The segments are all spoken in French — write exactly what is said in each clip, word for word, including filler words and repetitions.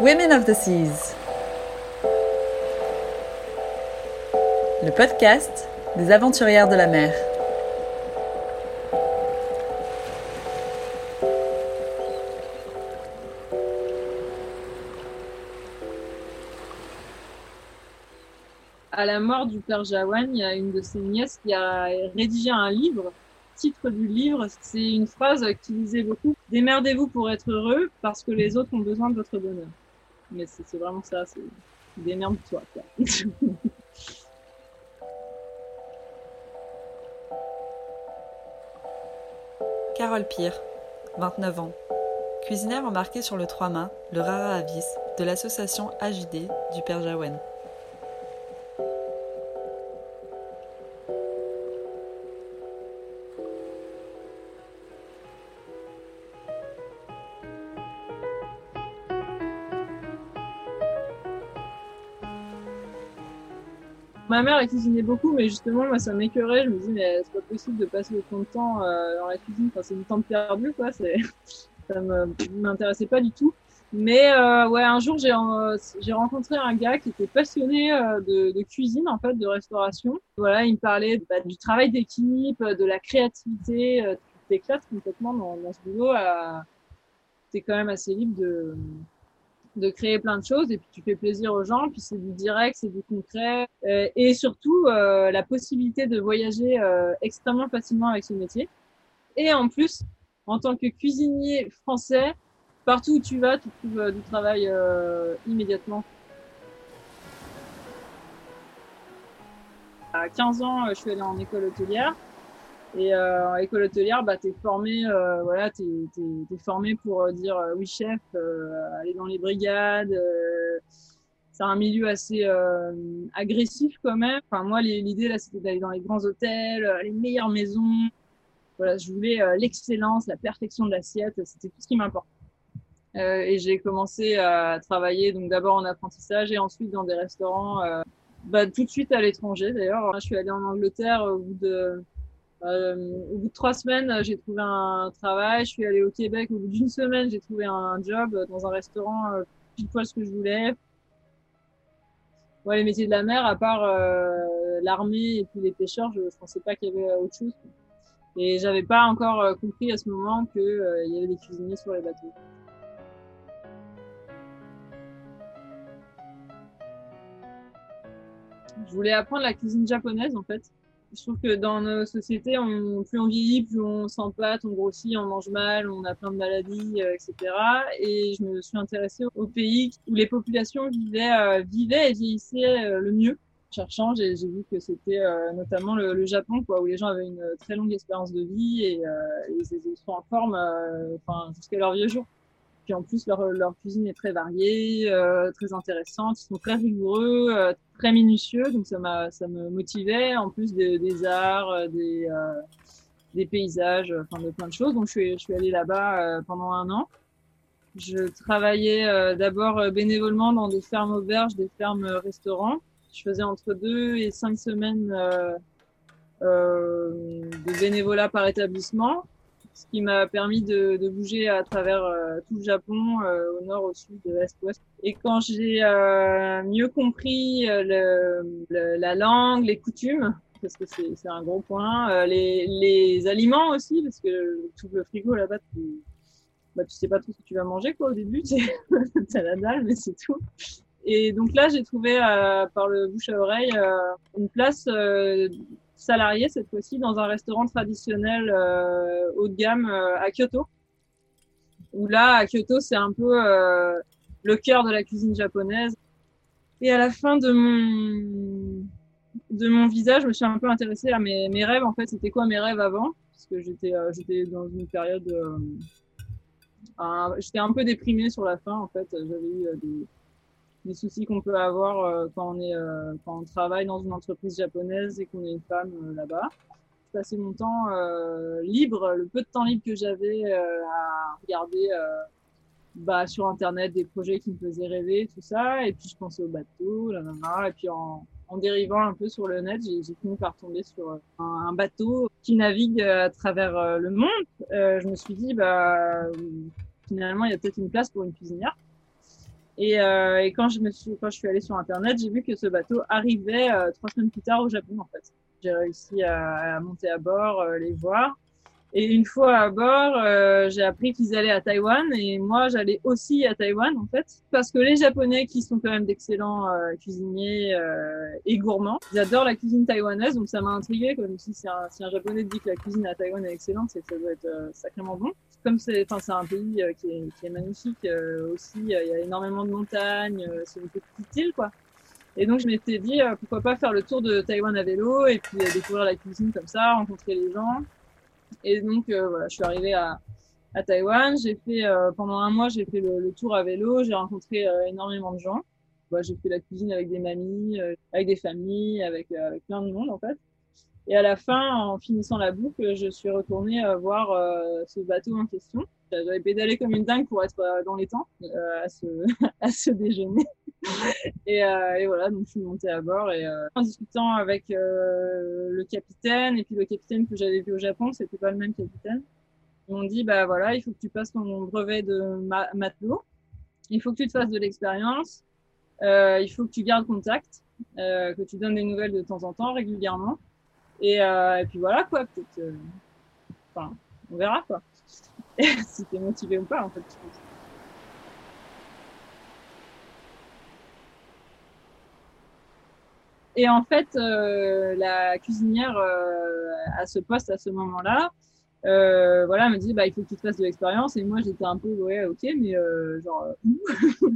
Women of the Seas, le podcast des aventurières de la mer. À la mort du père Jaouen, il y a une de ses nièces qui a rédigé un livre. Le titre du livre, c'est une phrase qu'il disait beaucoup. « Démerdez-vous pour être heureux parce que les autres ont besoin de votre bonheur. » Mais c'est, c'est vraiment ça, c'est « démerde-toi ». Carole Pierre, vingt-neuf ans, cuisinière embarquée sur le trois-mâts, le Rara Avis, de l'association A J D du Père Jaouen. Ma mère, elle cuisinait beaucoup, mais justement, moi, ça m'écœurait. Je me dis, mais c'est pas possible de passer autant de temps euh, dans la cuisine. Enfin, c'est du temps perdu, quoi. C'est... Ça me m'intéressait pas du tout. Mais euh, ouais, un jour, j'ai, euh, j'ai rencontré un gars qui était passionné euh, de, de cuisine, en fait, de restauration. Voilà, il me parlait bah, du travail d'équipe, de la créativité. Euh, tu t'éclates complètement dans, dans ce boulot. Euh, t'es quand même assez libre de, de créer plein de choses et puis tu fais plaisir aux gens, puis c'est du direct, c'est du concret euh, et surtout euh, la possibilité de voyager euh, extrêmement facilement avec ce métier. Et en plus, en tant que cuisinier français, partout où tu vas, tu trouves euh, du travail euh, immédiatement. À quinze ans, je suis allée en école hôtelière. Et euh, en école hôtelière, bah t'es formé, euh, voilà, t'es, t'es, t'es formé pour dire euh, oui chef, euh, aller dans les brigades. Euh, c'est un milieu assez euh, agressif quand même. Enfin moi, les, l'idée là, c'était d'aller dans les grands hôtels, les meilleures maisons. Voilà, je voulais euh, l'excellence, la perfection de l'assiette. C'était tout ce qui m'importait. Euh, et j'ai commencé à travailler donc d'abord en apprentissage et ensuite dans des restaurants. Euh, bah tout de suite à l'étranger d'ailleurs. Alors, là, je suis allée en Angleterre au bout de Euh, au bout de trois semaines, j'ai trouvé un travail. Je suis allée au Québec. Au bout d'une semaine, j'ai trouvé un job dans un restaurant, euh, pile poil ce que je voulais. Ouais, les métiers de la mer, à part euh, l'armée et puis les pêcheurs, je, je pensais pas qu'il y avait autre chose. Et j'avais pas encore euh, compris à ce moment que euh, il y avait des cuisiniers sur les bateaux. Je voulais apprendre la cuisine japonaise en fait. Je trouve que dans nos sociétés, on, plus on vieillit, plus on s'empâte, on grossit, on mange mal, on a plein de maladies, euh, et cetera. Et je me suis intéressée aux pays où les populations vivaient, euh, vivaient et vieillissaient euh, le mieux. En cherchant, j'ai, j'ai vu que c'était euh, notamment le, le Japon, quoi, où les gens avaient une très longue espérance de vie et, euh, et ils sont en forme euh, enfin, jusqu'à leur vieux jour. Puis en plus, leur, leur cuisine est très variée, euh, très intéressante, ils sont très rigoureux, euh, très minutieux, donc ça m'a, ça me motivait, en plus des, des arts, des, euh, des paysages, enfin de plein de choses. Donc je suis, je suis allée là-bas euh, pendant un an. Je travaillais euh, d'abord bénévolement dans des fermes auberges, des fermes restaurants. Je faisais entre deux et cinq semaines euh, euh, de bénévolat par établissement. ce qui m'a permis de, de bouger à travers euh, tout le Japon, euh, au nord, au sud, de l'est, ouest. Et quand j'ai euh, mieux compris euh, le, le, la langue, les coutumes, parce que c'est, c'est un gros point, euh, les, les aliments aussi, parce que tout le frigo là-bas, tu, bah, tu sais pas trop ce que tu vas manger quoi au début, t'as la dalle, mais c'est tout. Et donc là, j'ai trouvé euh, par le bouche à oreille euh, une place... Euh, salarié cette fois-ci dans un restaurant traditionnel euh, haut de gamme euh, à Kyoto. Où là, à Kyoto, c'est un peu euh, le cœur de la cuisine japonaise. Et à la fin de mon de mon visa, je me suis un peu intéressée à mes mes rêves en fait, c'était quoi mes rêves avant parce que j'étais euh, j'étais dans une période euh, un, j'étais un peu déprimée sur la fin en fait, j'avais eu euh, des des soucis qu'on peut avoir euh, quand on est euh, quand on travaille dans une entreprise japonaise et qu'on est une femme euh, là-bas. Je passais mon temps euh, libre, le peu de temps libre que j'avais euh, à regarder euh, bah sur internet des projets qui me faisaient rêver, tout ça, et puis je pensais au bateau, là, là, là. Et puis en, en dérivant un peu sur le net, j'ai, j'ai fini par tomber sur un, un bateau qui navigue à travers euh, le monde. Euh, je me suis dit bah finalement il y a peut-être une place pour une cuisinière. Et, euh, et quand je me suis, quand je suis allée sur Internet, j'ai vu que ce bateau arrivait euh, trois semaines plus tard au Japon, en fait. J'ai réussi à, à monter à bord, euh, les voir. Et une fois à bord, euh, j'ai appris qu'ils allaient à Taïwan et moi, j'allais aussi à Taïwan, en fait. Parce que les Japonais, qui sont quand même d'excellents euh, cuisiniers euh, et gourmands, ils adorent la cuisine taïwanaise, donc ça m'a intriguée. Comme si, si, un, si un Japonais dit que la cuisine à Taïwan est excellente, c'est que ça doit être euh, sacrément bon. Comme c'est, enfin, c'est un pays euh, qui, est, qui est magnifique euh, aussi, il euh, y a énormément de montagnes, euh, c'est une petite île, quoi. Et donc, je m'étais dit, euh, pourquoi pas faire le tour de Taïwan à vélo et puis euh, découvrir la cuisine comme ça, rencontrer les gens. Et donc, euh, voilà, je suis arrivée à, à Taïwan, j'ai fait, euh, pendant un mois, j'ai fait le, le tour à vélo, j'ai rencontré euh, énormément de gens. Bah, j'ai fait la cuisine avec des mamies, euh, avec des familles, avec, euh, avec plein de monde, en fait. Et à la fin, en finissant la boucle, je suis retournée voir euh, ce bateau en question. J'avais pédalé comme une dingue pour être euh, dans les temps euh, à, ce, à ce déjeuner. Et, euh, et voilà, donc je suis montée à bord. Et euh, en discutant avec euh, le capitaine, et puis le capitaine que j'avais vu au Japon, c'était pas le même capitaine. Ils m'ont dit, bah voilà, il faut que tu passes ton brevet de ma- matelot. Il faut que tu te fasses de l'expérience. Euh, il faut que tu gardes contact, euh, que tu donnes des nouvelles de temps en temps, régulièrement. Et, euh, et puis voilà quoi, peut-être, euh, enfin, on verra quoi, si t'es motivé ou pas en fait. Et en fait, euh, la cuisinière euh, à ce poste, à ce moment-là, euh, voilà, elle me dit bah il faut que tu te fasses de l'expérience. Et moi j'étais un peu ouais ok, mais euh, genre euh,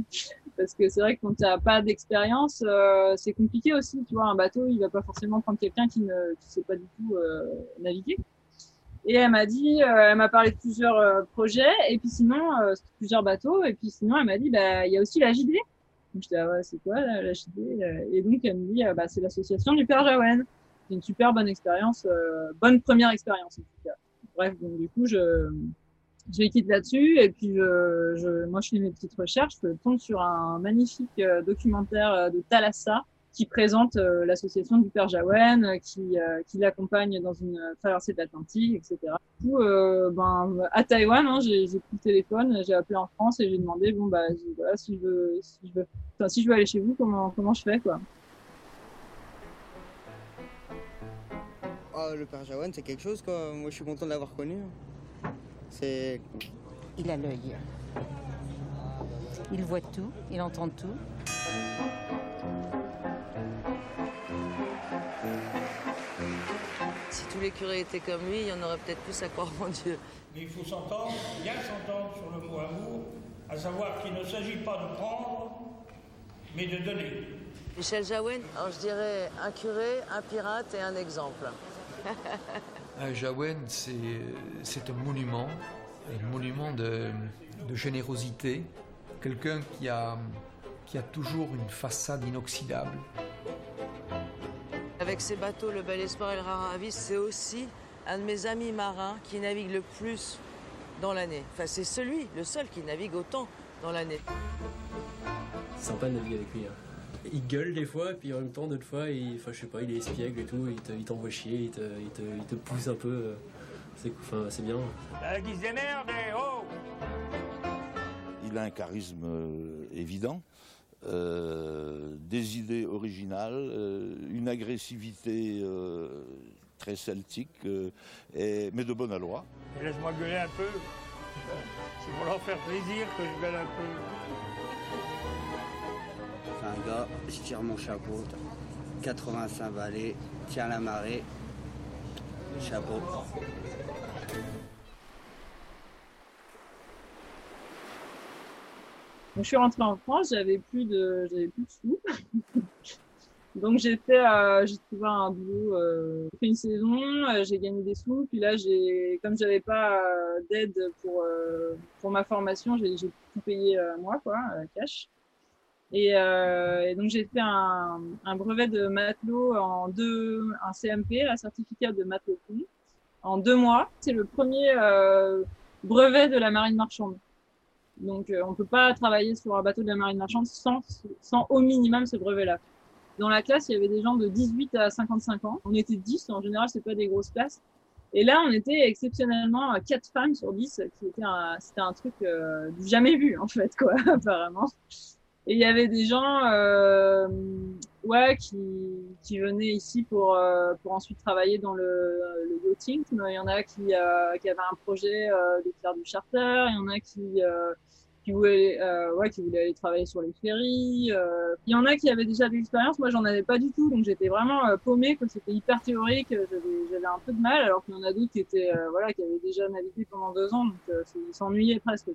parce que c'est vrai que quand t'as pas d'expérience, euh, c'est compliqué aussi, tu vois, un bateau, il va pas forcément prendre quelqu'un qui ne qui sait pas du tout euh, naviguer. Et elle m'a dit, euh, elle m'a parlé de plusieurs euh, projets, et puis sinon, euh, plusieurs bateaux, et puis sinon, elle m'a dit, bah, il y a aussi l'A J D. Donc j'étais, ah ouais, c'est quoi l'A J D? Et donc elle me dit, bah, c'est l'association du Père Jaouen. C'est une super bonne expérience, euh, bonne première expérience en tout cas. Bref, donc du coup, je... Je les quitte là-dessus et puis je, je, moi je fais mes petites recherches, je tombe sur un magnifique euh, documentaire de Thalassa qui présente euh, l'association du Père Jaouen, qui, euh, qui l'accompagne dans une traversée de l'Atlantique, et cetera. Du coup, euh, ben, à Taïwan, hein, j'ai, j'ai pris le téléphone, j'ai appelé en France et j'ai demandé bon bah ben, voilà, si je veux, si je veux, enfin si je veux aller chez vous, comment comment je fais quoi. Oh, le Père Jaouen, c'est quelque chose quoi. Moi je suis content de l'avoir connu. C'est... Il a l'œil. Il voit tout, il entend tout. Si tous les curés étaient comme lui, il y en aurait peut-être plus à croire en Dieu. Mais il faut s'entendre, bien s'entendre sur le mot amour, à savoir qu'il ne s'agit pas de prendre, mais de donner. Michel Jaouen, alors je dirais un curé, un pirate et un exemple. Jaouen, c'est, c'est un monument, un monument de, de générosité. Quelqu'un qui a, qui a toujours une façade inoxydable. Avec ces bateaux, le Bel Espoir et le Rara Avis, c'est aussi un de mes amis marins qui navigue le plus dans l'année. Enfin, c'est celui, le seul, qui navigue autant dans l'année. C'est sympa de naviguer avec lui, hein. Il gueule des fois, et puis en même temps, d'autres fois, il, enfin, je sais pas, il est espiègle et tout, il, te, il t'envoie chier, il te, il, te, il te pousse un peu. c'est, enfin, c'est bien. Bah, qui se démerde, oh! Il a un charisme euh, évident, euh, des idées originales, euh, une agressivité euh, très celtique, euh, et, mais de bonne aloi. Et laisse-moi gueuler un peu, c'est pour leur faire plaisir que je gueule un peu. C'est un gars, je tire mon chapeau, quatre-vingt-cinq balais, tient la marée, chapeau. Je suis rentrée en France, j'avais plus de, j'avais plus de sous. Donc j'ai fait, euh, j'ai trouvé un boulot, euh, j'ai fait une saison, euh, j'ai gagné des sous. Puis là, j'ai, comme j'avais pas euh, d'aide pour euh, pour ma formation, j'ai, j'ai tout payé euh, moi, quoi, euh, cash. Et, euh, et donc j'ai fait un, un brevet de matelot en deux, un C M P, un certificat de matelot en deux mois. C'est le premier euh, brevet de la marine marchande. Donc, euh, on peut pas travailler sur un bateau de la marine marchande sans, sans au minimum ce brevet-là. Dans la classe, il y avait des gens de dix-huit à cinquante-cinq ans. On était dix, en général, c'est pas des grosses classes. Et là, on était exceptionnellement quatre femmes sur dix, qui était un, c'était un truc euh, jamais vu, en fait, quoi, apparemment. Et il y avait des gens, euh, ouais, qui, qui venaient ici pour, euh, pour ensuite travailler dans le, le yachting. Il y en a qui, euh, qui avaient un projet euh, de faire du charter. Il y en a qui, euh, qui voulaient, euh, ouais, qui voulaient aller travailler sur les ferries. Euh. Il y en a qui avaient déjà de l'expérience. Moi, j'en avais pas du tout. Donc, j'étais vraiment euh, paumée, quoi. C'était hyper théorique. J'avais, j'avais un peu de mal. Alors qu'il y en a d'autres qui étaient, euh, voilà, qui avaient déjà navigué pendant deux ans. Donc, euh, ils s'ennuyaient presque.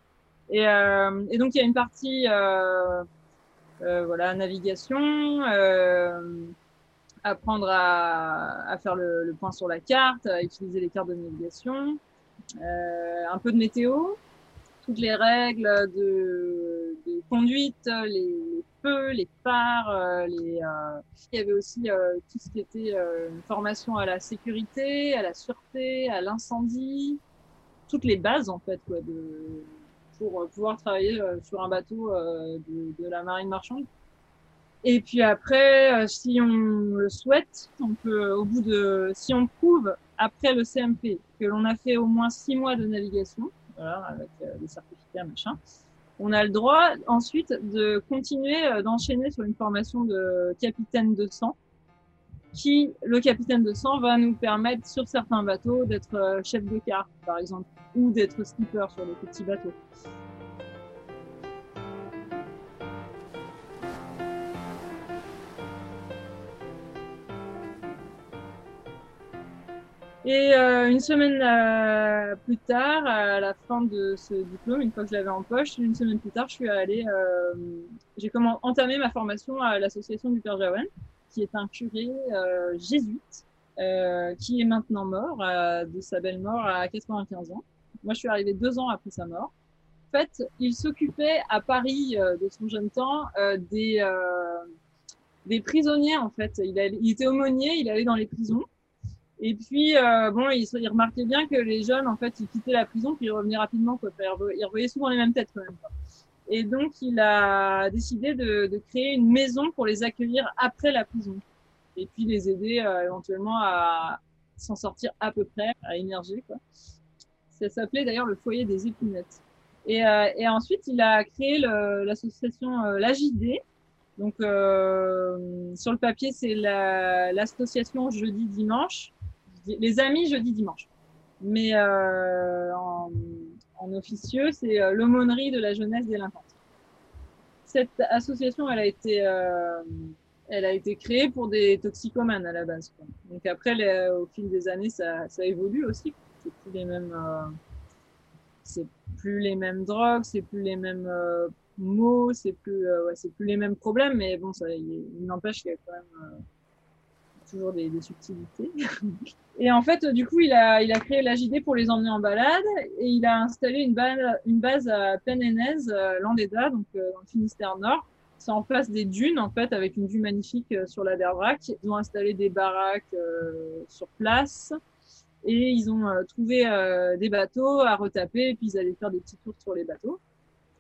Et, euh, et donc, il y a une partie, euh, Euh, voilà, navigation, euh, apprendre à, à faire le, le point sur la carte, à utiliser les cartes de navigation, euh, un peu de météo, toutes les règles de, de conduite, les, les feux, les phares, euh, les, euh... il y avait aussi euh, tout ce qui était euh, une formation à la sécurité, à la sûreté, à l'incendie, toutes les bases en fait, quoi, de... pour pouvoir travailler sur un bateau de, de la marine marchande. Et puis après, si on le souhaite, on peut, au bout de, si on prouve après le C M P que l'on a fait au moins six mois de navigation, voilà, avec les certificats, machin, on a le droit ensuite de continuer d'enchaîner sur une formation de capitaine de sang, qui, le capitaine de sang, va nous permettre sur certains bateaux d'être chef de quart, par exemple, ou d'être skipper sur les petits bateaux. Et euh, une semaine euh, plus tard, à la fin de ce diplôme, une fois que je l'avais en poche, une semaine plus tard, je suis allée, euh, j'ai comment, entamé ma formation à l'association du Père Jaouen, qui est un curé euh, jésuite, euh, qui est maintenant mort, euh, de sa belle mort à quatre-vingt-quinze ans. Moi, je suis arrivée deux ans après sa mort. En fait, il s'occupait à Paris, euh, de son jeune temps, euh, des, euh, des prisonniers, en fait. Il, allait, il était aumônier, il allait dans les prisons. Et puis, euh, bon, il, il remarquait bien que les jeunes, en fait, ils quittaient la prison, puis ils revenaient rapidement, quoi. Ils revoyaient souvent les mêmes têtes, quand même, quoi. Et donc, il a décidé de, de créer une maison pour les accueillir après la prison. Et puis, les aider euh, éventuellement à s'en sortir à peu près, à émerger, quoi. Ça s'appelait d'ailleurs le foyer des épinettes. Et, euh, et ensuite, il a créé le, l'association euh, l'A J D. Donc, euh, sur le papier, c'est la, l'association jeudi-dimanche. Les amis jeudi-dimanche. Mais euh, en... En officieux, c'est l'aumônerie de la jeunesse délinquante. Cette association, elle a été, euh, elle a été créée pour des toxicomanes à la base, quoi. Donc après, les, au fil des années, ça, ça évolue aussi. C'est plus les mêmes, euh, c'est plus les mêmes drogues, c'est plus les mêmes euh, mots, c'est plus, euh, ouais, c'est plus les mêmes problèmes. Mais bon, ça, il, il n'empêche qu'il y a quand même euh, toujours des, des subtilités. Et en fait, du coup, il a, il a créé l'A J D pour les emmener en balade et il a installé une, balle, une base à Penenez, euh, l'Andeda, donc euh, dans le Finistère Nord. C'est en place des dunes, en fait, avec une vue magnifique euh, sur l'Aber Wrac'h. Ils ont installé des baraques euh, sur place et ils ont euh, trouvé euh, des bateaux à retaper et puis ils allaient faire des petits tours sur les bateaux.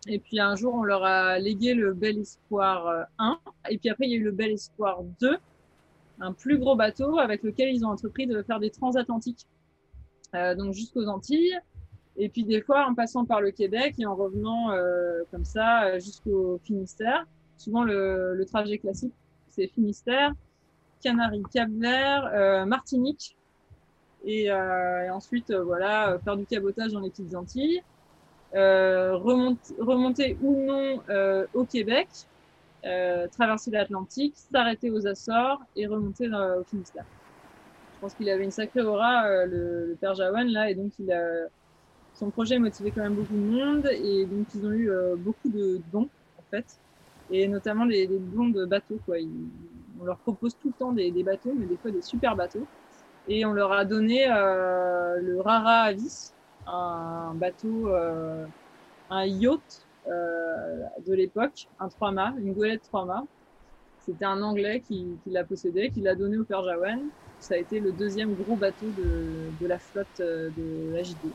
Et puis un jour, on leur a légué le Bel Espoir euh, un et puis après, il y a eu le Bel Espoir deux. Un plus gros bateau avec lequel ils ont entrepris de faire des transatlantiques. euh, donc jusqu'aux Antilles. Et puis des fois en passant par le Québec et en revenant euh, comme ça jusqu'au Finistère. Souvent le, le trajet classique, c'est Finistère, Canaries, Cap-Vert, euh, Martinique. Et, euh, et ensuite, euh, voilà, faire du cabotage dans les petites Antilles, euh, remonter, remonter ou non euh, au Québec, euh, traverser l'Atlantique, s'arrêter aux Açores et remonter dans, au Finistère. Je pense qu'il avait une sacrée aura, euh, le, le Père Jaouen, là, et donc il a, son projet motivait quand même beaucoup de monde, et donc ils ont eu euh, beaucoup de dons, en fait, et notamment des dons de bateaux, quoi. Ils, on leur propose tout le temps des, des bateaux, mais des fois des super bateaux. Et on leur a donné euh, le Rara Avis, un bateau, euh, un yacht euh, de l'époque, un trois-mâts, une goélette trois-mâts. C'était un Anglais qui, qui la possédait, qui l'a donné au Père Jaouen. Ça a été le deuxième gros bateau de, de la flotte de l'A J D.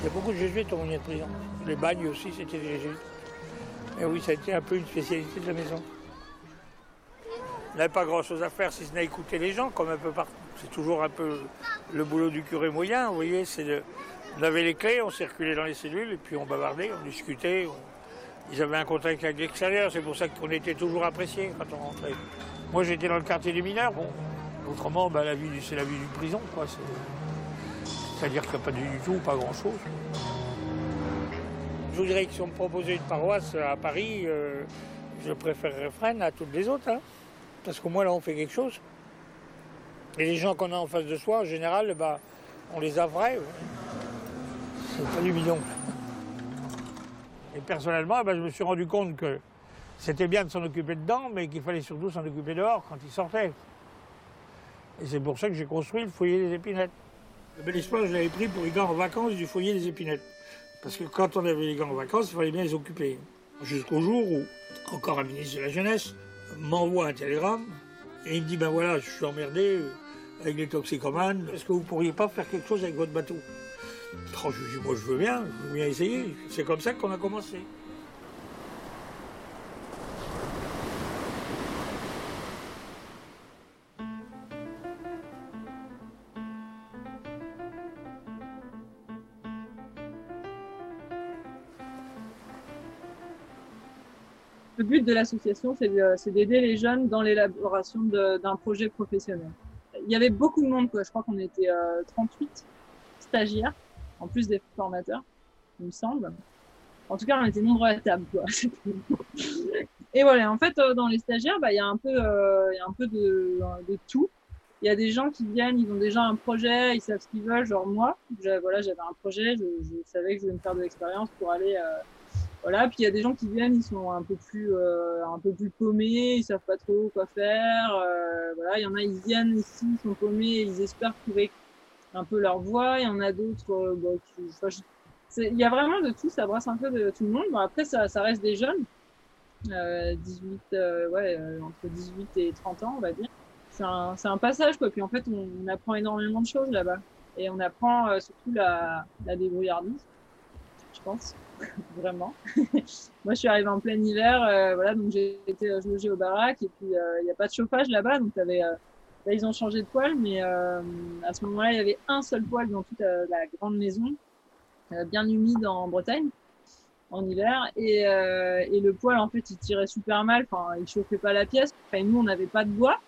Il y a beaucoup de jésuites au Moulin de l'Enfer. Les bagnes aussi, c'était des jésuites. Et oui, ça a été un peu une spécialité de la maison. On n'avait pas grand-chose à faire si ce n'est écouter les gens, comme un peu partout. C'est toujours un peu le boulot du curé moyen, vous voyez. C'est de... On avait les clés, on circulait dans les cellules, et puis on bavardait, on discutait. On... Ils avaient un contact avec l'extérieur, c'est pour ça qu'on était toujours appréciés quand on rentrait. Moi, j'étais dans le quartier des mineurs. Bon, autrement, ben, la vie du... c'est la vie du prison, quoi. C'est... C'est-à-dire qu'il n'y a pas du tout, pas grand-chose. Je vous dirais que si on me proposait une paroisse à Paris, euh, je préférerais Fresnes à toutes les autres. Hein, parce qu'au moins, là, on fait quelque chose. Et les gens qu'on a en face de soi, en général, bah, on les a vrais. Ouais. C'est pas du bidon. Et personnellement, bah, je me suis rendu compte que c'était bien de s'en occuper dedans, mais qu'il fallait surtout s'en occuper dehors quand ils sortaient. Et c'est pour ça que j'ai construit le foyer des Épinettes. Le Bel Espoir, je l'avais pris pour les gars en vacances du foyer des Épinettes. Parce que quand on avait les gars en vacances, il fallait bien les occuper. Jusqu'au jour où, encore un ministre de la Jeunesse, m'envoie un télégramme et il me dit « Ben voilà, je suis emmerdé avec les toxicomanes, est-ce que vous ne pourriez pas faire quelque chose avec votre bateau ?» Oh, je dis « Moi je veux bien, je veux bien essayer. » C'est comme ça qu'on a commencé. Le but de l'association, c'est, de, c'est d'aider les jeunes dans l'élaboration de, d'un projet professionnel. Il y avait beaucoup de monde, quoi. Je crois qu'on était euh, trente-huit stagiaires, en plus des formateurs, il me semble. En tout cas, on était nombreux à table, quoi. Et voilà, en fait, euh, dans les stagiaires, bah, il y a un peu, euh, il y a un peu de, de tout. Il y a des gens qui viennent, ils ont déjà un projet, ils savent ce qu'ils veulent, genre moi. J'avais, voilà, j'avais un projet, je, je savais que je voulais me faire de l'expérience pour aller... Euh, Voilà, puis il y a des gens qui viennent, ils sont un peu plus euh, un peu plus paumés, ils savent pas trop quoi faire. Euh, voilà, il y en a, ils viennent ici, ils sont paumés, ils espèrent trouver un peu leur voie. Il y en a d'autres, euh, bon, qui, enfin, je... c'est, il y a vraiment de tout, ça brasse un peu de tout le monde. Bon, après, ça, ça reste des jeunes, euh, dix-huit, euh, ouais, euh, entre dix-huit et trente ans, on va dire. C'est un, c'est un passage, quoi. Puis en fait, on, on apprend énormément de choses là-bas, et on apprend euh, surtout la, la débrouillardise, je pense. Vraiment. Moi, je suis arrivée en plein hiver, euh, voilà, donc j'ai été euh, logée au baraque, et puis il euh, n'y a pas de chauffage là-bas, donc t'avais, euh, là, ils ont changé de poêle, mais euh, à ce moment-là, il y avait un seul poêle dans toute euh, la grande maison, euh, bien humide en Bretagne, en hiver, et, euh, et le poêle, en fait, il tirait super mal, enfin, il chauffait pas la pièce, enfin, nous, on n'avait pas de bois,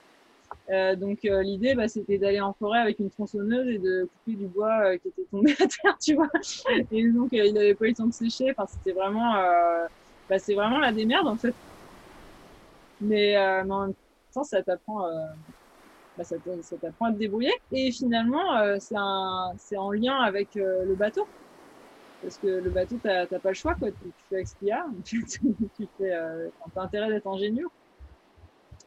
euh, donc euh, l'idée, bah, c'était d'aller en forêt avec une tronçonneuse et de couper du bois euh, qui était tombé à terre, tu vois. Et donc euh, il n'avait pas eu le temps de sécher. Enfin, c'était vraiment, euh, bah, c'est vraiment la démerde en fait. Mais, euh, mais en même temps, ça t'apprend, euh, bah, ça t'apprend à te débrouiller. Et finalement, euh, c'est, un, c'est en lien avec euh, le bateau, parce que le bateau, t'as, t'as pas le choix, quoi. Tu, tu fais avec ce qu'il y a, tu fais, euh, t'as intérêt d'être ingénieux.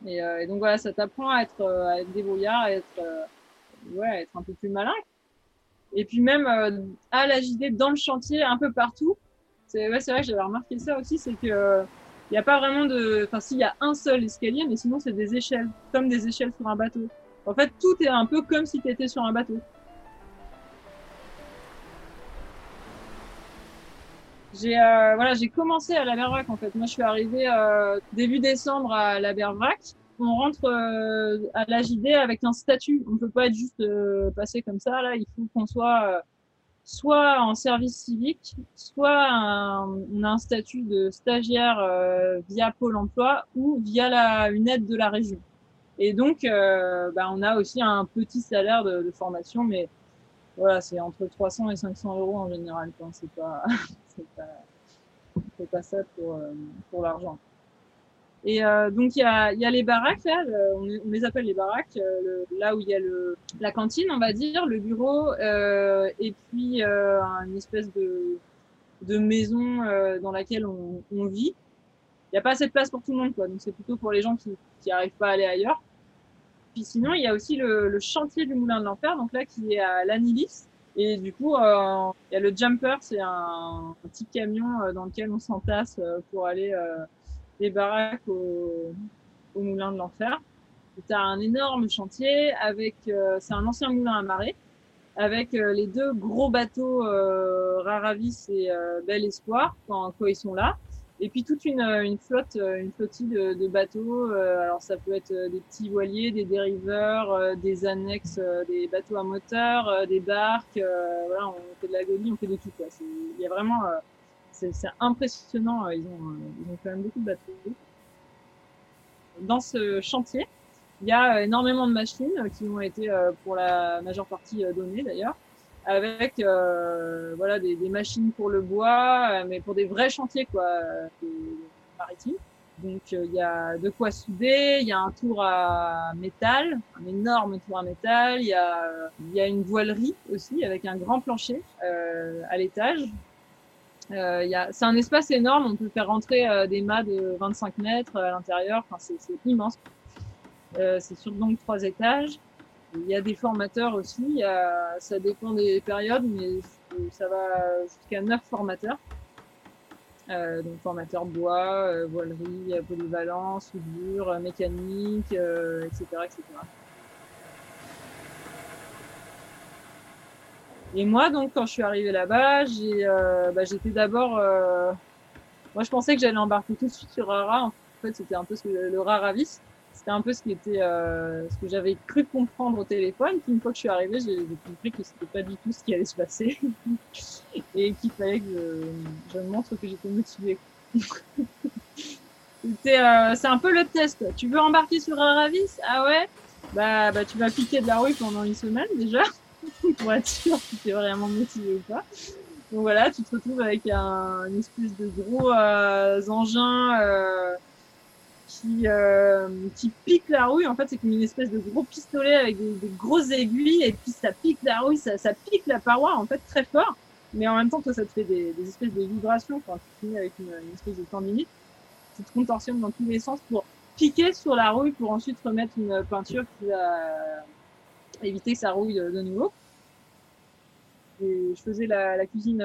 Et, euh, et donc voilà, ça t'apprend à être, euh, à être débrouillard, à être, euh, ouais, à être un peu plus malin. Et puis même euh, à l'A J D, dans le chantier, un peu partout. C'est, ouais, c'est vrai que j'avais remarqué ça aussi, c'est que il euh, y a pas vraiment de, enfin si, il y a un seul escalier, mais sinon c'est des échelles, comme des échelles sur un bateau. En fait, tout est un peu comme si t'étais sur un bateau. J'ai euh, voilà, j'ai commencé à l'Aber Wrac'h en fait. Moi, je suis arrivée euh, début décembre à l'Aber Wrac'h. On rentre euh, à l'A J D avec un statut. On peut pas être juste euh, passé comme ça. Là, il faut qu'on soit euh, soit en service civique, soit un, on a un statut de stagiaire euh, via Pôle Emploi ou via la, une aide de la région. Et donc, euh, bah, on a aussi un petit salaire de, de formation, mais voilà, c'est entre trois cents et cinq cents euros en général. Quoi. C'est pas, c'est pas, c'est pas ça pour euh, pour l'argent. Et euh, donc il y a, y a les baraques là, le, on, on les appelle les baraques, euh, le, là où il y a le, la cantine, on va dire, le bureau, euh, et puis euh, une espèce de, de maison euh, dans laquelle on, on vit. Il n'y a pas assez de place pour tout le monde, quoi. Donc c'est plutôt pour les gens qui qui n'arrivent pas à aller ailleurs. Puis sinon, il y a aussi le, le chantier du Moulin de l'Enfer, donc là qui est à Lannilis. Et du coup, euh, il y a le jumper, c'est un, un petit camion euh, dans lequel on s'entasse euh, pour aller euh, des baraques au, au Moulin de l'Enfer. C'est un énorme chantier avec, euh, c'est un ancien moulin à marée, avec euh, les deux gros bateaux euh, Rara Avis et euh, Bel Espoir quand, quand ils sont là. Et puis toute une, une flotte, une flottille de, de bateaux. Euh, alors ça peut être des petits voiliers, des dériveurs, euh, des annexes, euh, des bateaux à moteur, euh, des barques. Euh, voilà, on fait de l'agonie, on fait de tout quoi. C'est, il y a vraiment, euh, c'est, c'est impressionnant. Ils ont, euh, ils ont quand même beaucoup de bateaux. Dans ce chantier, il y a énormément de machines qui ont été, euh, pour la majeure partie, euh, données d'ailleurs. Avec euh, voilà des, des machines pour le bois, mais pour des vrais chantiers quoi, des maritimes. Donc il euh, y a de quoi souder, il y a un tour à métal, un énorme tour à métal. Il y a il y a une voilerie aussi avec un grand plancher euh, à l'étage. Euh, y a, c'est un espace énorme, on peut faire rentrer euh, des mâts de vingt-cinq mètres à l'intérieur. Enfin c'est, c'est immense. Euh, c'est sur donc trois étages. Il y a des formateurs aussi, il y a, ça dépend des périodes, mais ça va jusqu'à neuf formateurs. Euh, donc formateurs bois, euh, voilerie, polyvalent, soudure, mécanique, euh, et cetera, et cetera. Et moi, donc, quand je suis arrivée là-bas, j'ai, euh, bah, j'étais d'abord... Euh, moi, je pensais que j'allais embarquer tout de suite sur Rara. En fait, c'était un peu ce que le Rara Avis. C'était un peu ce qui était, euh, ce que j'avais cru comprendre au téléphone. Puis une fois que je suis arrivée, j'ai, j'ai compris que c'était pas du tout ce qui allait se passer et qu'il fallait que je, je montre que j'étais motivée. C'était, euh, c'est un peu le test. Tu veux embarquer sur un ravis? Ah ouais? Bah, bah, tu vas piquer de la rue pendant une semaine déjà pour être sûr si t'es vraiment motivée ou pas. Donc voilà, tu te retrouves avec un, une espèce de gros euh, engin. Euh, Qui, euh, qui pique la rouille. En fait, c'est comme une espèce de gros pistolet avec des, des grosses aiguilles, et puis ça pique la rouille, ça, ça pique la paroi, en fait, très fort. Mais en même temps, toi, ça te fait des, des espèces de vibrations quand tu finis avec une, une espèce de tendinite. Tu te contorsionnes dans tous les sens pour piquer sur la rouille, pour ensuite remettre une peinture qui va éviter que ça rouille de nouveau. Et je faisais la, la cuisine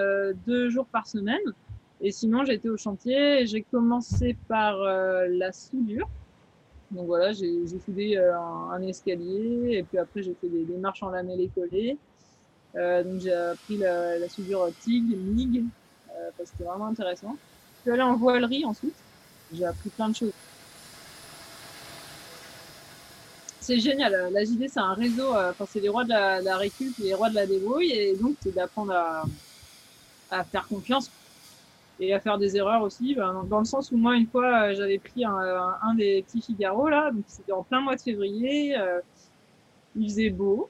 deux jours par semaine. Et sinon, j'étais au chantier et j'ai commencé par euh, la soudure. Donc voilà, j'ai, j'ai soudé euh, un, un escalier, et puis après j'ai fait des, des marches en lamellé collé. Euh, donc j'ai appris la, la soudure TIG, MIG, euh, parce que c'était vraiment intéressant. Je suis allée en voilerie ensuite, j'ai appris plein de choses. C'est génial, la J D c'est un réseau, enfin euh, c'est les rois de la, de la récup, les rois de la débrouille, et donc c'est d'apprendre à, à faire confiance. Et à faire des erreurs aussi, dans le sens où moi, une fois, j'avais pris un, un, un des petits Figaro, là, donc c'était en plein mois de février, euh, il faisait beau,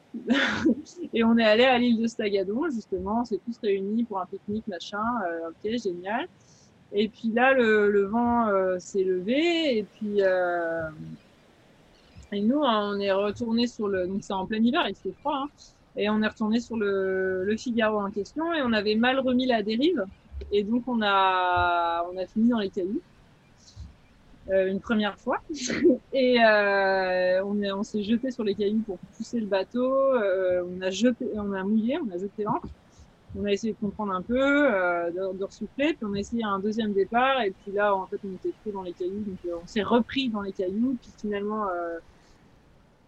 et on est allé à l'île de Stagadon, justement, on s'est tous réunis pour un pique-nique, machin, euh, ok, génial. Et puis là, le, le vent euh, s'est levé, et puis euh, et nous, hein, on est retourné sur le... Donc c'est en plein hiver, il fait froid, hein, et on est retourné sur le, le Figaro en question, et on avait mal remis la dérive. Et donc, on a, on a fini dans les cailloux, euh, une première fois. Et euh, on, est, on s'est jeté sur les cailloux pour pousser le bateau. Euh, on, a jeté, on a mouillé, on a jeté l'ancre. On a essayé de comprendre un peu, euh, de, de ressouffler. Puis, on a essayé un deuxième départ. Et puis là, en fait, on était pris dans les cailloux. Donc, euh, on s'est repris dans les cailloux. Puis finalement, euh,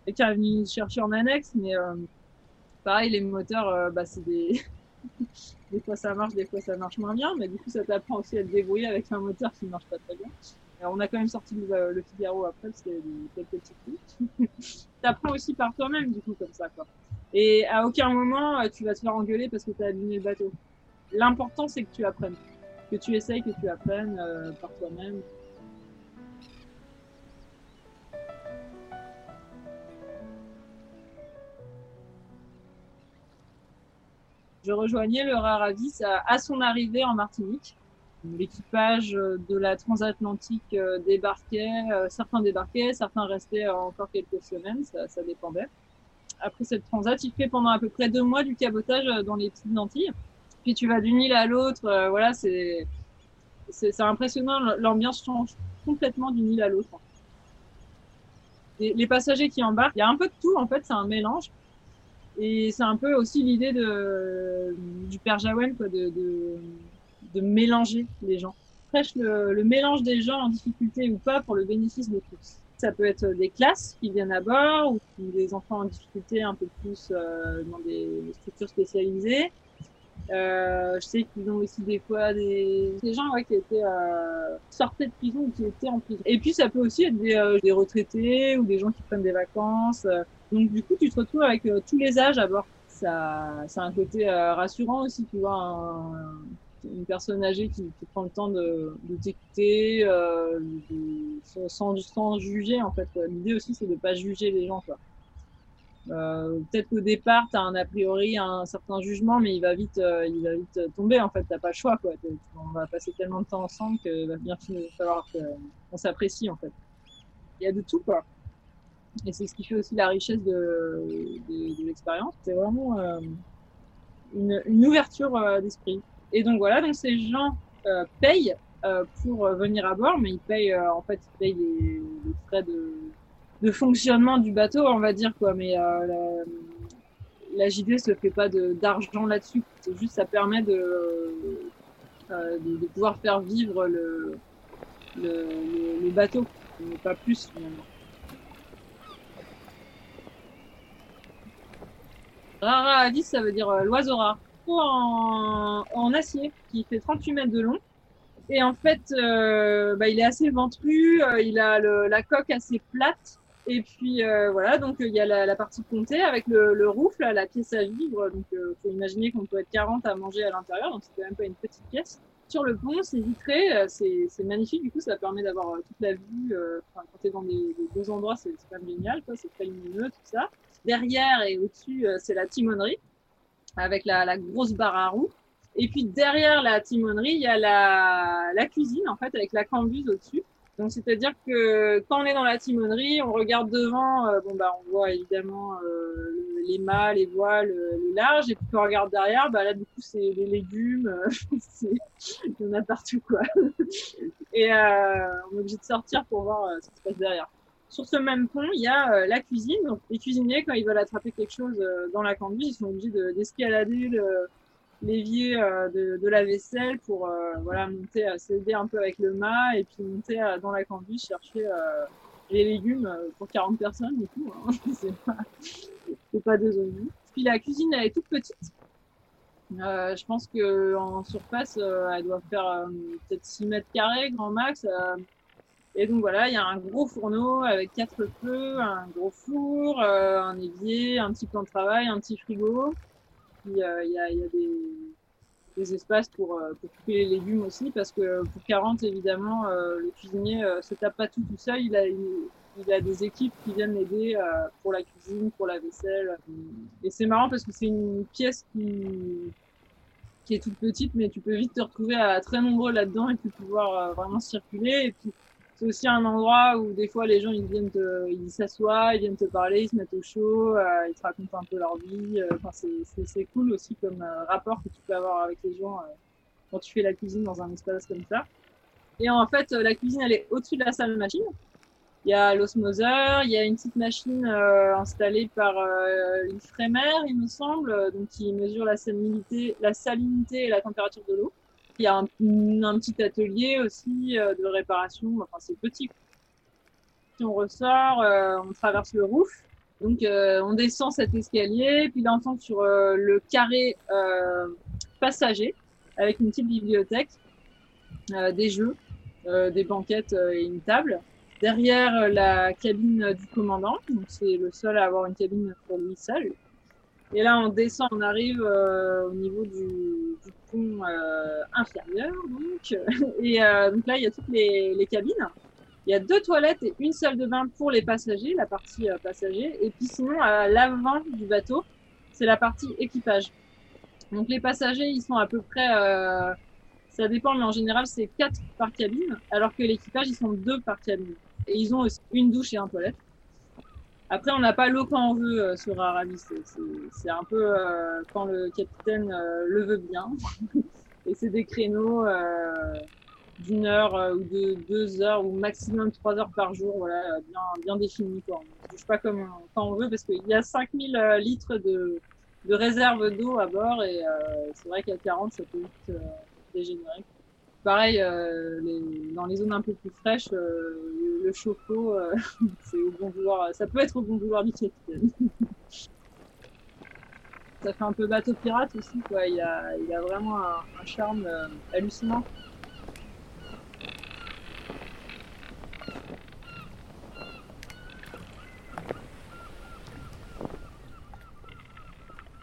quelqu'un est venu chercher en annexe. Mais euh, pareil, les moteurs, euh, bah, c'est des... Des fois ça marche, des fois ça marche moins bien, mais du coup ça t'apprend aussi à te débrouiller avec un moteur qui ne marche pas très bien. Alors, on a quand même sorti le, le Figaro après parce qu'il y a quelques petits trucs. T'apprends aussi par toi-même du coup comme ça quoi. Et à aucun moment tu vas te faire engueuler parce que t'as abîmé le bateau. L'important c'est que tu apprennes, que tu essayes, que tu apprennes euh, par toi-même. Je rejoignais le Rara Avis à, à son arrivée en Martinique. L'équipage de la transatlantique débarquait, certains débarquaient, certains restaient encore quelques semaines, ça, ça dépendait. Après cette transat, il fait pendant à peu près deux mois du cabotage dans les petites Antilles. Puis tu vas d'une île à l'autre, euh, voilà, c'est, c'est, c'est impressionnant, l'ambiance change complètement d'une île à l'autre. Et les passagers qui embarquent, il y a un peu de tout en fait, c'est un mélange. Et c'est un peu aussi l'idée de, du Père Jaouen, quoi, de, de, de mélanger les gens. Prêche le, le mélange des gens en difficulté ou pas pour le bénéfice de tous. Ça peut être des classes qui viennent à bord ou des enfants en difficulté un peu plus euh, dans des structures spécialisées. Euh, je sais qu'ils ont aussi des fois des, des gens ouais, qui étaient euh, sortaient de prison ou qui étaient en prison. Et puis ça peut aussi être des, euh, des retraités ou des gens qui prennent des vacances. Euh, Donc du coup, tu te retrouves avec euh, tous les âges à bord. Ça, ça a un côté euh, rassurant aussi, tu vois, un, un, une personne âgée qui, qui prend le temps de, de t'écouter, euh, de, sans, sans juger en fait. Quoi. L'idée aussi, c'est de pas juger les gens, quoi. Euh, peut-être qu'au départ, t'as un a priori, un certain jugement, mais il va vite, euh, il va vite tomber en fait. T'as pas le choix, quoi. T'es, on va passer tellement de temps ensemble qu'il va bien falloir qu'on s'apprécie en fait. Il y a de tout, quoi. Et c'est ce qui fait aussi la richesse de, de, de l'expérience. C'est vraiment euh, une, une ouverture euh, d'esprit. Et donc voilà, donc ces gens euh, payent euh, pour venir à bord, mais ils payent euh, en fait, ils payent les, les frais de, de fonctionnement du bateau, on va dire quoi. Mais euh, la A J D se fait pas de, d'argent là-dessus. C'est juste, ça permet de, euh, de, de pouvoir faire vivre le, le, le, le bateau, mais pas plus finalement. Rara Avis, ça veut dire euh, l'oiseau rare. En, en acier, qui fait trente-huit mètres de long. Et en fait, euh, bah, il est assez ventru, euh, il a le, la coque assez plate. Et puis euh, voilà, donc il euh, y a la, la partie pontée avec le, le roufle, la pièce à vivre. Donc il euh, faut imaginer qu'on peut être quarante à manger à l'intérieur, donc c'est quand même pas une petite pièce. Sur le pont, c'est vitré, euh, c'est, c'est magnifique. Du coup, ça permet d'avoir euh, toute la vue. Euh, quand t'es dans des, des beaux endroits, c'est, c'est quand même génial, quoi, c'est très lumineux, tout ça. Derrière et au-dessus, c'est la timonerie avec la, la grosse barre à roues. Et puis derrière la timonerie, il y a la, la cuisine en fait avec la cambuse au-dessus. Donc c'est-à-dire que quand on est dans la timonerie, on regarde devant, euh, bon bah on voit évidemment euh, les mâts, les voiles, le large. Et puis on regarde derrière, bah là du coup c'est les légumes, euh, c'est, il y en a partout quoi. Et euh, on est obligé de sortir pour voir euh, ce qui se passe derrière. Sur ce même pont, il y a euh, la cuisine. Donc, les cuisiniers, quand ils veulent attraper quelque chose euh, dans la cambuse, ils sont obligés de, d'escalader le, l'évier euh, de, de la vaisselle pour euh, voilà, monter, euh, s'aider un peu avec le mât et puis monter euh, dans la cambuse, chercher euh, les légumes euh, pour quarante personnes. Du coup, hein. c'est, pas, c'est pas deux oignons. Puis la cuisine, elle est toute petite. Euh, je pense qu'en surface, euh, elle doit faire euh, peut-être six mètres carrés, grand max. Euh, Et donc voilà, il y a un gros fourneau avec quatre feux, un gros four, euh, un évier, un petit plan de travail, un petit frigo. Puis il euh, y a, y a des, des espaces pour, euh, pour couper les légumes aussi, parce que pour quarante, évidemment, euh, le cuisinier euh, se tape pas tout tout seul. Il a, il, il a des équipes qui viennent l'aider euh, pour la cuisine, pour la vaisselle. Et c'est marrant parce que c'est une pièce qui... qui est toute petite, mais tu peux vite te retrouver à très nombreux là-dedans et puis pouvoir euh, vraiment circuler. Et puis, c'est aussi un endroit où des fois les gens ils viennent te, ils s'assoient, ils viennent te parler, ils se mettent au chaud, euh, ils te racontent un peu leur vie. Euh, enfin c'est, c'est c'est cool aussi comme euh, rapport que tu peux avoir avec les gens euh, quand tu fais la cuisine dans un espace comme ça. Et en fait euh, la cuisine elle est au-dessus de la salle machine. Il y a l'osmoseur, il y a une petite machine euh, installée par euh, une frémère il me semble, donc qui mesure la salinité, la salinité et la température de l'eau. Il y a un, un petit atelier aussi euh, de réparation, enfin c'est petit. Si on ressort, euh, on traverse le roof, donc euh, on descend cet escalier, puis là on tombe sur euh, le carré euh, passager avec une petite bibliothèque, euh, des jeux, euh, des banquettes euh, et une table. Derrière euh, la cabine du commandant, donc c'est le seul à avoir une cabine pour lui seul. Et là, on descend, on arrive euh, au niveau du, du pont euh, inférieur. Donc. Et euh, donc là, il y a toutes les, les cabines. Il y a deux toilettes et une salle de bain pour les passagers, la partie euh, passagers. Et puis sinon, à l'avant du bateau, c'est la partie équipage. Donc les passagers, ils sont à peu près, euh, ça dépend, mais en général, c'est quatre par cabine. Alors que l'équipage, ils sont deux par cabine. Et ils ont aussi une douche et un toilette. Après, on n'a pas l'eau quand on veut euh, sur Rara Avis. C'est, c'est, c'est un peu euh, quand le capitaine euh, le veut bien. Et c'est des créneaux euh, d'une heure euh, ou de deux heures ou maximum trois heures par jour. Voilà, bien, bien défini, quoi. On ne touche pas comme on, quand on veut parce qu'il y a cinq mille euh, litres de, de réserve d'eau à bord. Et euh, c'est vrai qu'à quarante, ça peut vite euh, dégénérer. Pareil, euh, les, dans les zones un peu plus fraîches, euh, le chauffe-eau, euh, c'est au bon vouloir. Ça peut être au bon vouloir du capitaine. Ça fait un peu bateau pirate aussi, quoi. Il y a, il y a vraiment un, un charme euh, hallucinant.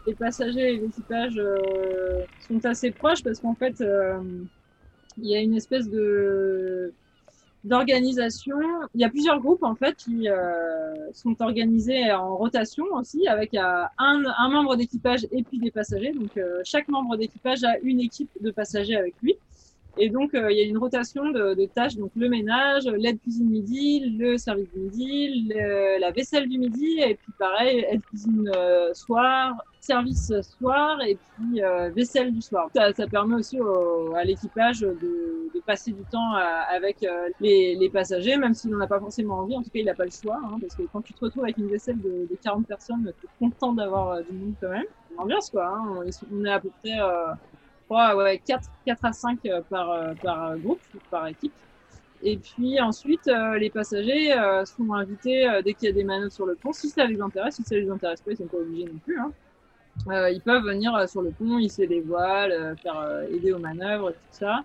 Les passagers et l'équipage euh, sont assez proches parce qu'en fait. Euh, Il y a une espèce de d'organisation. Il y a plusieurs groupes en fait qui euh, sont organisés en rotation aussi, avec euh, un, un membre d'équipage et puis des passagers. Donc euh, chaque membre d'équipage a une équipe de passagers avec lui. Et donc euh, il y a une rotation de, de tâches. Donc le ménage, l'aide cuisine midi, le service du midi, le, la vaisselle du midi, et puis pareil aide cuisine euh, soir. Service soir et puis euh, vaisselle du soir. Ça, ça permet aussi au, à l'équipage de, de passer du temps à, avec euh, les, les passagers, même si on n'a pas forcément envie. En tout cas, il n'a pas le choix, hein, parce que quand tu te retrouves avec une vaisselle de, de quarante personnes, tu es content d'avoir euh, du monde quand même. L'ambiance, quoi. Hein, on, est, on est à peu près euh, trois, ouais, quatre, quatre à cinq par, euh, par groupe, par équipe. Et puis ensuite, euh, les passagers euh, sont invités euh, dès qu'il y a des manœuvres sur le pont, si ça les intéresse. Si ça les intéresse pas, ils sont pas obligés non plus. Hein. Euh, ils peuvent venir euh, sur le pont, hisser des voiles, euh, faire euh, aider aux manœuvres, tout ça.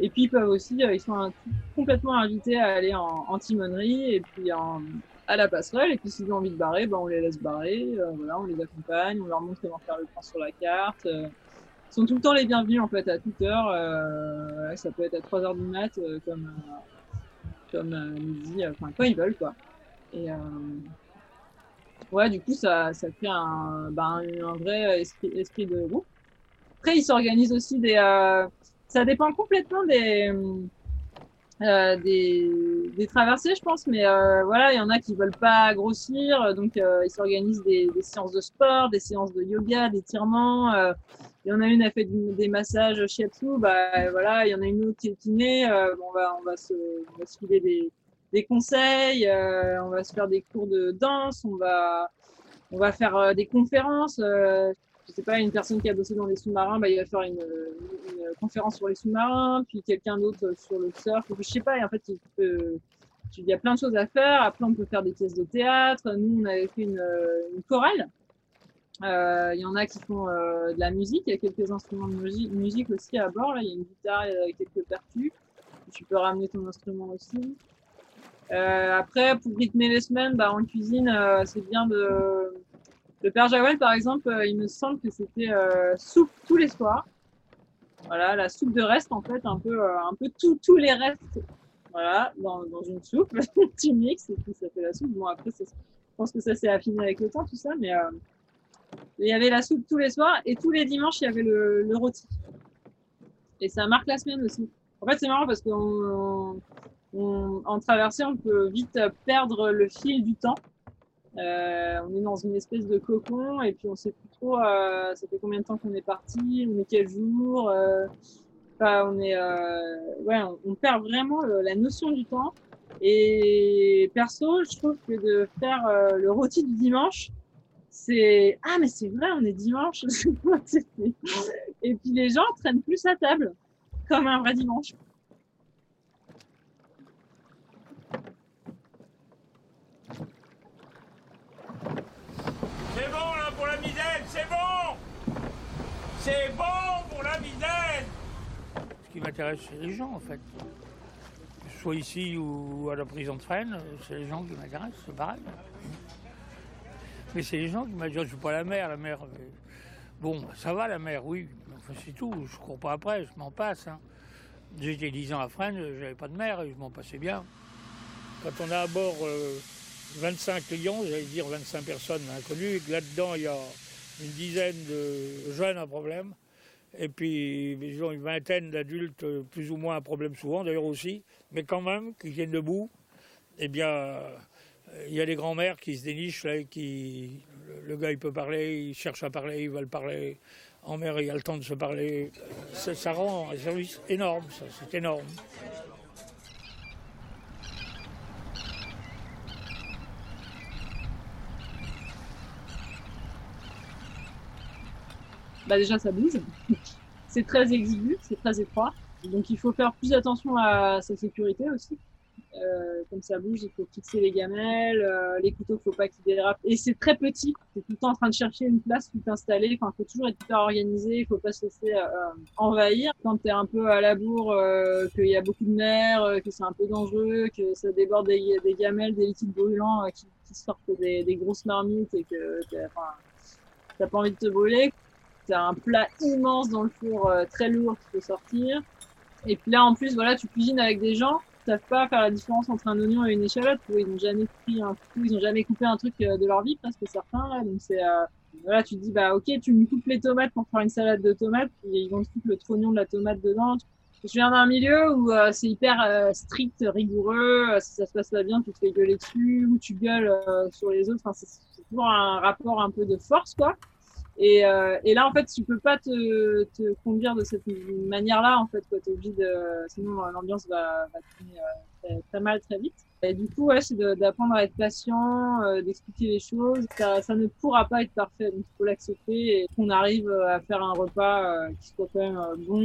Et puis ils peuvent aussi, euh, ils sont un, complètement invités à aller en, en timonerie et puis en, à la passerelle. Et puis s'ils ont envie de barrer, ben on les laisse barrer. Euh, voilà, on les accompagne, on leur montre comment faire le plan sur la carte. Euh, ils sont tout le temps les bienvenus en fait à toute heure. Euh, ça peut être à trois heures du mat, euh, comme euh, comme euh, midi, enfin euh, quand ils veulent quoi. Et euh, Ouais, du coup, ça, ça crée un, ben, un vrai esprit, esprit de groupe. Après, ils s'organisent aussi des... Euh, ça dépend complètement des, euh, des, des traversées, je pense. Mais euh, voilà, il y en a qui veulent pas grossir. Donc, euh, ils s'organisent des, des séances de sport, des séances de yoga, d'étirements. Euh, il y en a une qui a fait du, des massages shiatsu. Bah, voilà, il y en a une autre qui est kiné. Euh, on, va, on, va se, on va se filer des... des conseils, euh, on va se faire des cours de danse, on va on va faire euh, des conférences. Euh, je sais pas, une personne qui a bossé dans les sous-marins, bah il va faire une, une, une conférence sur les sous-marins, puis quelqu'un d'autre sur le surf. Je sais pas. Et en fait, il, peut, il y a plein de choses à faire. Après, on peut faire des pièces de théâtre. Nous, on avait fait une, une chorale. Il euh, y en a qui font euh, de la musique. Il y a quelques instruments de musique, musique aussi à bord. Là, il y a une guitare, et quelques percus. Tu peux ramener ton instrument aussi. Euh, après, pour rythmer les semaines, bah, en cuisine, euh, c'est bien de... Le Père Jaouen, par exemple, euh, il me semble que c'était euh, soupe tous les soirs. Voilà, la soupe de reste, en fait, un peu, euh, un peu tout, tous les restes, voilà, dans, dans une soupe. Tu mixes et puis ça fait la soupe. Bon, après, c'est... je pense que ça s'est affiné avec le temps, tout ça, mais euh... il y avait la soupe tous les soirs et tous les dimanches, il y avait le, le rôti. Et ça marque la semaine aussi. En fait, c'est marrant parce qu'on... On, en traversée, on peut vite perdre le fil du temps. Euh, on est dans une espèce de cocon et puis on sait plus trop. Euh, ça fait combien de temps qu'on est parti, on est quel jour. Euh, enfin, on est, euh, ouais, on, on perd vraiment le, la notion du temps. Et perso, je trouve que de faire euh, le rôti du dimanche, c'est ah mais c'est vrai, on est dimanche. Et puis les gens traînent plus à table comme un vrai dimanche. C'est bon pour la qui m'intéresse, c'est les gens, en fait. Soit ici ou à la prison de Fresnes, c'est les gens qui m'intéressent, c'est pareil. Mais c'est les gens qui m'intéressent. Je ne suis pas la mer, la mer... Mais... Bon, ça va la mer, oui. Enfin, c'est tout, je cours pas après, je m'en passe. Hein. J'étais dix ans à Fresnes, j'avais pas de mer et je m'en passais bien. Quand on a à bord euh, vingt-cinq clients, j'allais dire vingt-cinq personnes inconnues, et là-dedans il y a une dizaine de jeunes à problème, et puis disons une vingtaine d'adultes plus ou moins à problème souvent, d'ailleurs aussi, mais quand même, qui tiennent debout, eh bien il y a des grands-mères qui se dénichent, là, qui, le gars il peut parler, il cherche à parler, il va le parler. En mer, il y a le temps de se parler. Ça, ça rend un service énorme, ça, c'est énorme. Bah déjà, ça bouge. C'est très exigu, c'est très étroit. Donc, il faut faire plus attention à sa sécurité aussi. Euh, comme ça bouge, il faut fixer les gamelles, euh, les couteaux, il ne faut pas qu'ils dérapent. Et c'est très petit, tu es tout le temps en train de chercher une place où t'installer. Il enfin, faut toujours être hyper organisé, il ne faut pas se laisser euh, envahir. Quand tu es un peu à la bourre, euh, qu'il y a beaucoup de mer, euh, que c'est un peu dangereux, que ça déborde des, des gamelles, des liquides brûlants euh, qui, qui sortent des, des grosses marmites et que tu n'as enfin, pas envie de te brûler. Tu as un plat immense dans le four, euh, très lourd, qu'il faut sortir. Et puis là, en plus, voilà, tu cuisines avec des gens. Ils ne savent pas faire la différence entre un oignon et une échalote. Ils n'ont jamais pris un coup, ils n'ont jamais coupé un truc de leur vie, presque certains. Là. Donc c'est, euh, voilà, tu te dis, bah, ok, tu me coupes les tomates pour faire une salade de tomates, puis ils vont te couper le trognon de la tomate dedans. Je viens d'un milieu où euh, c'est hyper euh, strict, rigoureux. Euh, si ça se passe pas bien, tu te fais gueuler dessus ou tu gueules euh, sur les autres. Enfin, c'est, c'est toujours un rapport un peu de force, quoi. Et, euh, et là, en fait, tu peux pas te, te conduire de cette manière-là, en fait, quoi. T'es obligé de, sinon l'ambiance va, va tourner euh, très, très mal très vite. Et du coup, ouais, c'est de, d'apprendre à être patient, euh, d'expliquer les choses. Ça, ça ne pourra pas être parfait, donc il faut l'accepter et qu'on arrive à faire un repas euh, qui soit quand même euh, bon.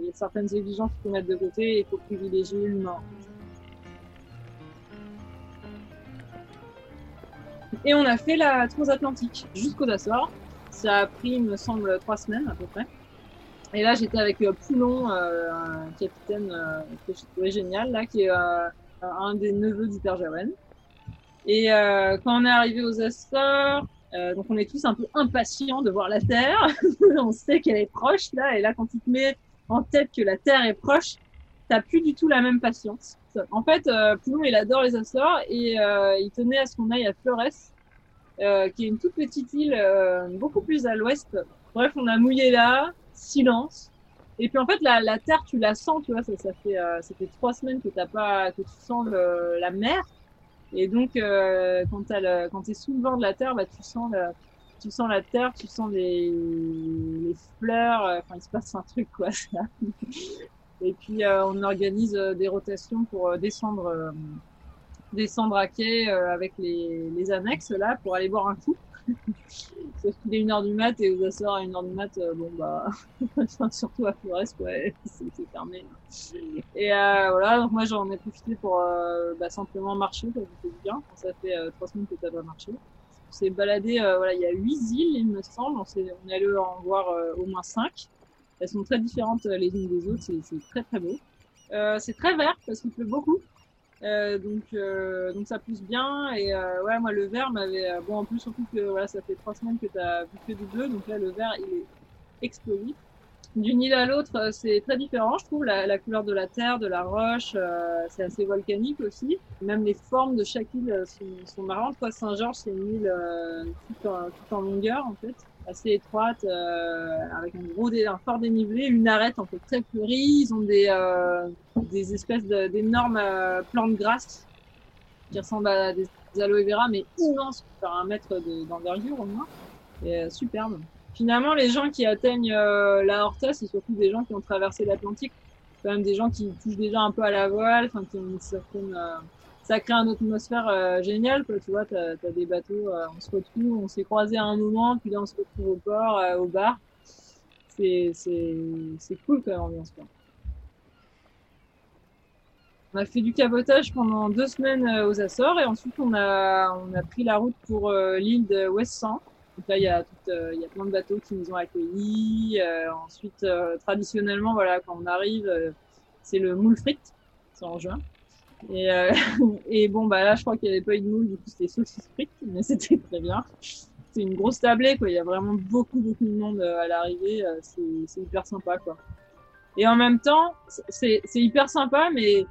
Il y a certaines exigences qu'il faut mettre de côté et il faut privilégier l'humain. Et on a fait la transatlantique jusqu'aux Açores. Ça a pris, il me semble, trois semaines à peu près. Et là, j'étais avec euh, Poulon, euh, un capitaine euh, que je trouvais génial, là, qui est euh, un des neveux du Père Jaouen. Et euh, quand on est arrivé aux Açores, euh, donc on est tous un peu impatients de voir la Terre. On sait qu'elle est proche, là. Et là, quand tu te mets en tête que la Terre est proche, t'as plus du tout la même patience. En fait, euh, Poulon, il adore les Açores et euh, il tenait à ce qu'on aille à Flores. Euh, qui est une toute petite île, euh, beaucoup plus à l'ouest. Bref, on a mouillé là, silence. Et puis en fait, la, la terre, tu la sens, tu vois. Ça, ça fait, euh, ça fait trois semaines que t'as pas, que tu sens le, la mer. Et donc, euh, quand t'as le, quand t'es sous le vent de la terre, bah tu sens, la, tu sens la terre, tu sens les, les fleurs. Enfin, il se passe un truc, quoi. Ça. Et puis, euh, on organise des rotations pour descendre. Euh, descendre à quai euh, avec les, les annexes là pour aller boire un coup. Sauf qu'il est une heure du mat et aux Açores à une heure du mat, euh, bon bah surtout à Flores, quoi, c'est, c'est fermé. Et euh, voilà, donc moi j'en ai profité pour euh, bah, simplement marcher, ça fait du bien. Ça fait euh, trois semaines que t'as pas marché. On s'est baladé, euh, voilà, il y a huit îles il me semble, on, s'est, on est allé en voir euh, au moins cinq. Elles sont très différentes les unes des autres, c'est, c'est très très beau. Euh, c'est très vert parce qu'il pleut beaucoup. Euh, donc, euh, donc ça pousse bien et euh, ouais moi le vert m'avait euh, bon en plus surtout que voilà ça fait trois semaines que t'as vu que du bleu donc là le vert il est explosif d'une île à l'autre c'est très différent je trouve la, la couleur de la terre de la roche euh, c'est assez volcanique aussi même les formes de chaque île sont, sont marrantes quoi Saint-Georges c'est une île euh, tout, en, tout en longueur en fait assez étroite euh, avec un gros dé- un fort dénivelé une arête en fait très fleurie ils ont des euh, des espèces de, d'énormes euh, plantes grasses qui ressemblent à des, des aloe vera mais immenses pour faire un mètre de, d'envergure au moins et euh, superbe finalement les gens qui atteignent euh, la Horta c'est surtout des gens qui ont traversé l'Atlantique quand même des gens qui touchent déjà un peu à la voile enfin qui ont une certaine euh, ça crée une atmosphère euh, géniale, quoi. Tu vois, t'as, t'as des bateaux, euh, on se retrouve, on s'est croisés à un moment, puis là on se retrouve au port, euh, au bar. C'est, c'est, c'est cool quand même, l'ambiance, quoi. On a fait du cabotage pendant deux semaines euh, aux Açores et ensuite on a, on a pris la route pour euh, l'île de West Saint, Donc là, il y a tout, euh, il y a plein de bateaux qui nous ont accueillis. Euh, ensuite, euh, traditionnellement, voilà, quand on arrive, euh, c'est le moule frites, c'est en juin. Et, euh, et bon, bah là, je crois qu'il n'y avait pas eu de moule, du coup, c'était saucisse frites, mais c'était très bien. C'est une grosse tablée, quoi. Il y a vraiment beaucoup, beaucoup de monde à l'arrivée. C'est, c'est hyper sympa, quoi. Et en même temps, c'est, c'est hyper sympa, mais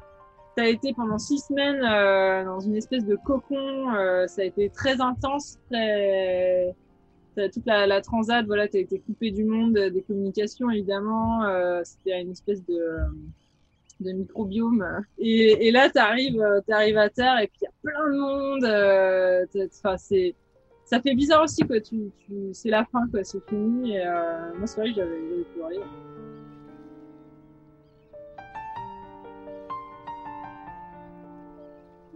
t'as été pendant six semaines euh, dans une espèce de cocon. Euh, ça a été très intense, très... T'as toute la, la transat, voilà, t'as été coupé du monde, des communications, évidemment. Euh, c'était une espèce de... de microbiome. Et, et là, t'arrives, t'arrives à terre et puis il y a plein de monde. Euh, enfin, c'est, ça fait bizarre aussi, quoi. Tu, tu, c'est la fin, quoi. C'est fini. Et, euh, moi, c'est vrai que j'avais, j'avais pleuré.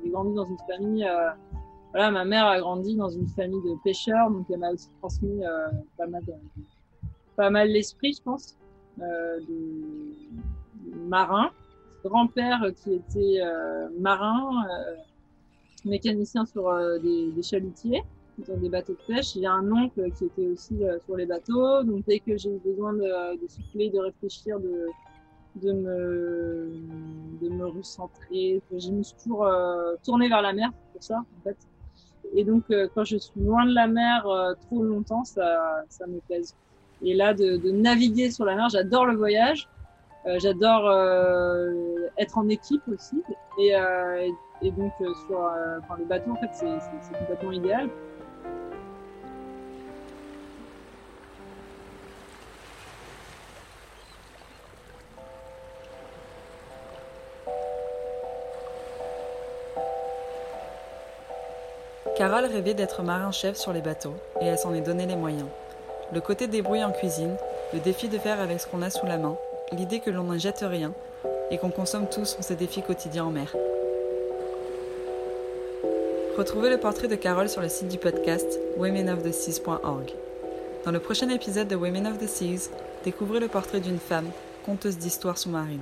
J'ai grandi dans une famille. Euh, voilà, ma mère a grandi dans une famille de pêcheurs, donc elle m'a aussi transmis euh, pas mal, de, pas mal l'esprit, je pense, euh, de, de marin. Grand-père qui était euh, marin, euh, mécanicien sur euh, des, des chalutiers, sur des bateaux de pêche. J'ai un oncle qui était aussi euh, sur les bateaux. Donc dès que j'ai eu besoin de, de souffler, de réfléchir, de, de me, de me recentrer, je me suis toujours euh, tournée vers la mer pour ça, en fait. Et donc euh, quand je suis loin de la mer euh, trop longtemps, ça, ça me pèse. Et là, de, de naviguer sur la mer, j'adore le voyage. Euh, j'adore euh, être en équipe aussi et, euh, et, et donc euh, sur euh, enfin, le bateau en fait c'est, c'est, c'est complètement idéal. Carole rêvait d'être marin-chef sur les bateaux et elle s'en est donné les moyens. Le côté débrouille en cuisine, le défi de faire avec ce qu'on a sous la main, l'idée que l'on ne jette rien et qu'on consomme tous ces défis quotidiens en mer. Retrouvez le portrait de Carole sur le site du podcast women of the seas dot org. Dans le prochain épisode de Women of the Seas, découvrez le portrait d'une femme, conteuse d'histoires sous-marines.